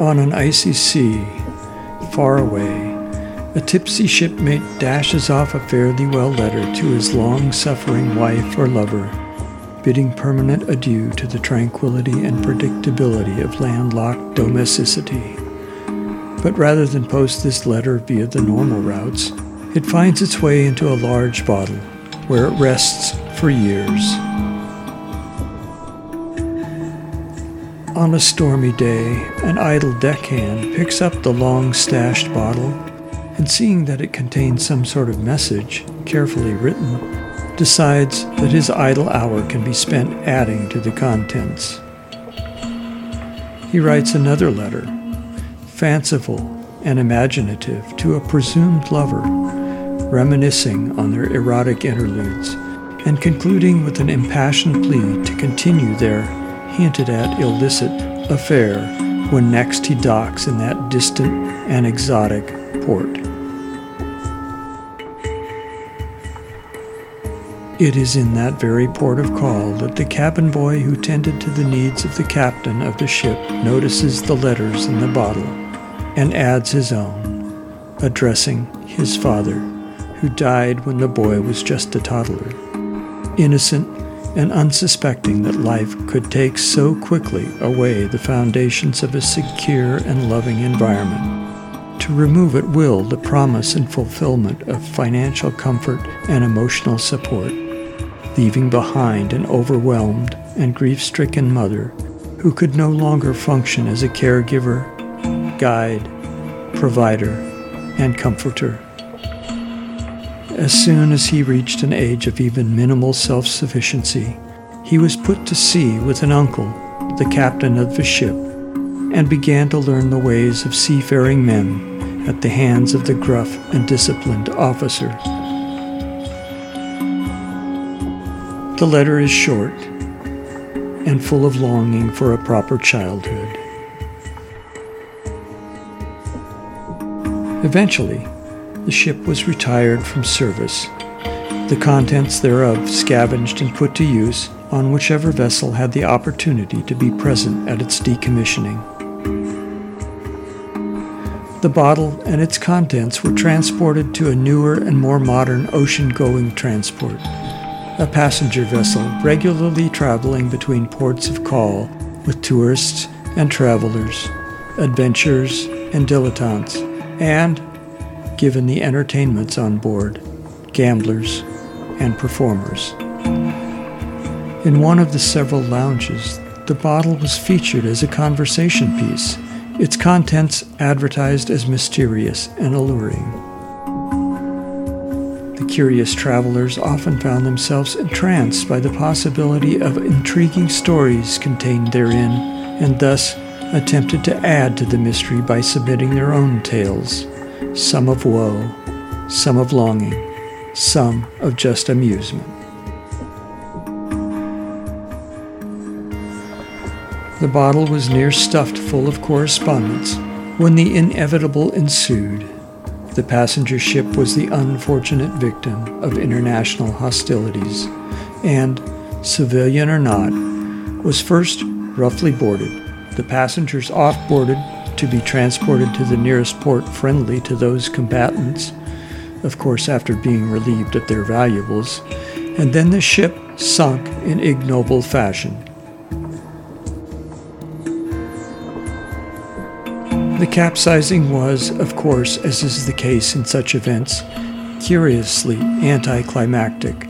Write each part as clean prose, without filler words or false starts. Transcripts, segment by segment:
on an icy sea, far away, a tipsy shipmate dashes off a farewell letter to his long-suffering wife or lover, bidding permanent adieu to the tranquility and predictability of landlocked domesticity. But rather than post this letter via the normal routes, it finds its way into a large bottle, where it rests for years. On a stormy day, an idle deckhand picks up the long-stashed bottle and, seeing that it contains some sort of message, carefully written, decides that his idle hour can be spent adding to the contents. He writes another letter, fanciful and imaginative, to a presumed lover, reminiscing on their erotic interludes, and concluding with an impassioned plea to continue their hinted-at illicit affair when next he docks in that distant and exotic port. It is in that very port of call that the cabin boy who tended to the needs of the captain of the ship notices the letters in the bottle and adds his own, addressing his father, who died when the boy was just a toddler, innocent and unsuspecting that life could take so quickly away the foundations of a secure and loving environment, to remove at will the promise and fulfillment of financial comfort and emotional support, leaving behind an overwhelmed and grief-stricken mother who could no longer function as a caregiver, guide, provider, and comforter. As soon as he reached an age of even minimal self-sufficiency, he was put to sea with an uncle, the captain of the ship, and began to learn the ways of seafaring men at the hands of the gruff and disciplined officer. The letter is short and full of longing for a proper childhood. Eventually, the ship was retired from service, the contents thereof scavenged and put to use on whichever vessel had the opportunity to be present at its decommissioning. The bottle and its contents were transported to a newer and more modern ocean-going transport, a passenger vessel regularly traveling between ports of call with tourists and travelers, adventurers and dilettantes, and, given the entertainments on board, gamblers and performers. In one of the several lounges, the bottle was featured as a conversation piece, its contents advertised as mysterious and alluring. The curious travelers often found themselves entranced by the possibility of intriguing stories contained therein, and thus attempted to add to the mystery by submitting their own tales, some of woe, some of longing, some of just amusement. The bottle was near stuffed full of correspondence when the inevitable ensued. The passenger ship was the unfortunate victim of international hostilities and, civilian or not, was first roughly boarded, the passengers off-boarded to be transported to the nearest port friendly to those combatants, of course after being relieved of their valuables, and then the ship sunk in ignoble fashion. The capsizing was, of course, as is the case in such events, curiously anticlimactic.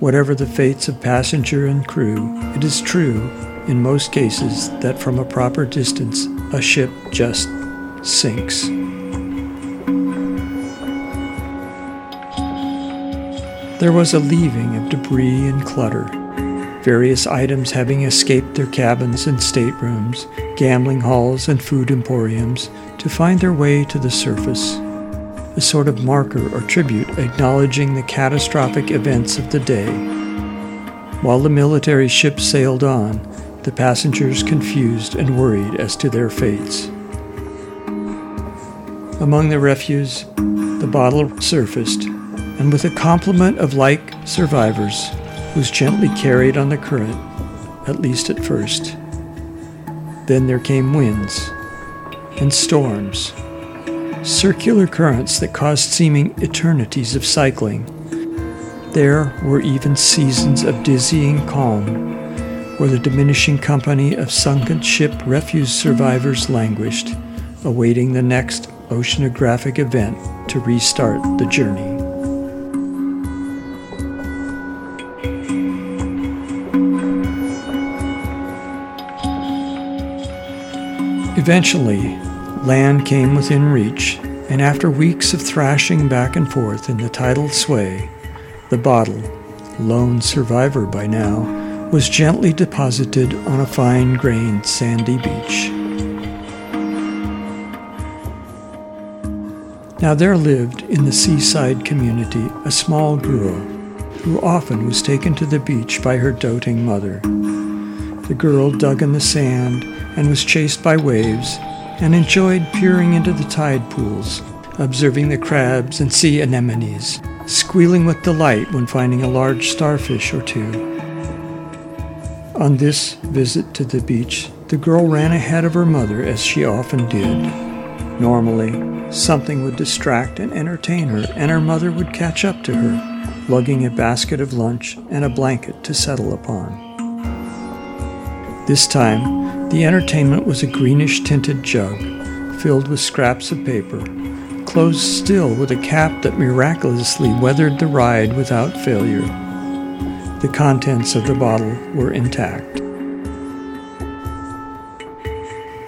Whatever the fates of passenger and crew, it is true, in most cases, that from a proper distance, a ship just sinks. There was a leaving of debris and clutter, various items having escaped their cabins and staterooms, gambling halls and food emporiums, to find their way to the surface, a sort of marker or tribute acknowledging the catastrophic events of the day. While the military ship sailed on, the passengers confused and worried as to their fates. Among the refuse, the bottle surfaced, and with a complement of like survivors, was gently carried on the current, at least at first. Then there came winds, and storms, circular currents that caused seeming eternities of cycling. There were even seasons of dizzying calm, where the diminishing company of sunken ship refuse survivors languished, awaiting the next oceanographic event to restart the journey. Eventually, land came within reach, and after weeks of thrashing back and forth in the tidal sway, the bottle, lone survivor by now, was gently deposited on a fine-grained sandy beach. Now there lived in the seaside community a small girl who often was taken to the beach by her doting mother. The girl dug in the sand and was chased by waves and enjoyed peering into the tide pools, observing the crabs and sea anemones, squealing with delight when finding a large starfish or two. On this visit to the beach, the girl ran ahead of her mother as she often did. Normally, something would distract and entertain her, and her mother would catch up to her, lugging a basket of lunch and a blanket to settle upon. This time, the entertainment was a greenish-tinted jug filled with scraps of paper, closed still with a cap that miraculously weathered the ride without failure. The contents of the bottle were intact.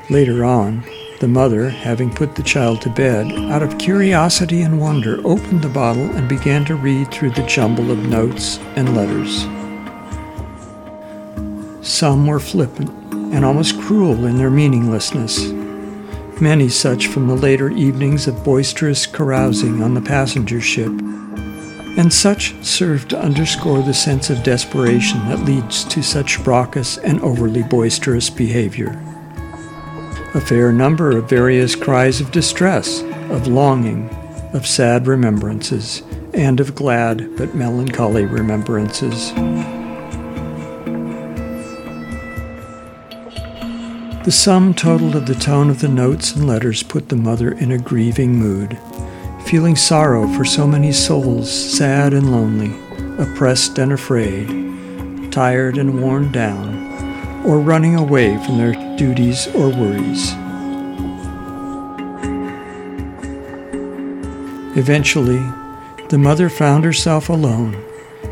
Later on, the mother, having put the child to bed, out of curiosity and wonder, opened the bottle and began to read through the jumble of notes and letters. Some were flippant and almost cruel in their meaninglessness, many such from the later evenings of boisterous carousing on the passenger ship, and such served to underscore the sense of desperation that leads to such raucous and overly boisterous behavior. A fair number of various cries of distress, of longing, of sad remembrances, and of glad but melancholy remembrances. The sum total of the tone of the notes and letters put the mother in a grieving mood, feeling sorrow for so many souls, sad and lonely, oppressed and afraid, tired and worn down, or running away from their duties or worries. Eventually, the mother found herself alone,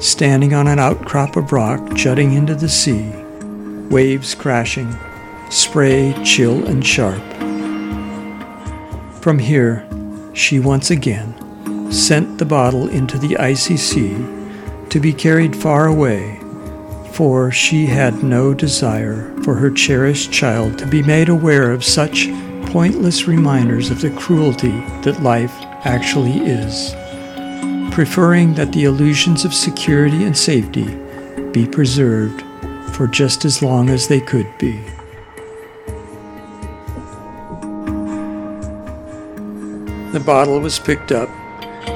standing on an outcrop of rock jutting into the sea, waves crashing, spray chill and sharp. From here, she once again sent the bottle into the icy sea to be carried far away, for she had no desire for her cherished child to be made aware of such pointless reminders of the cruelty that life actually is, preferring that the illusions of security and safety be preserved for just as long as they could be. The bottle was picked up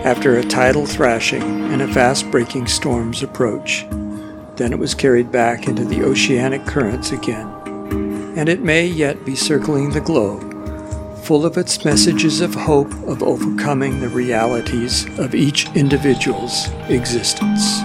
after a tidal thrashing and a fast-breaking storm's approach. Then it was carried back into the oceanic currents again, and it may yet be circling the globe, full of its messages of hope of overcoming the realities of each individual's existence.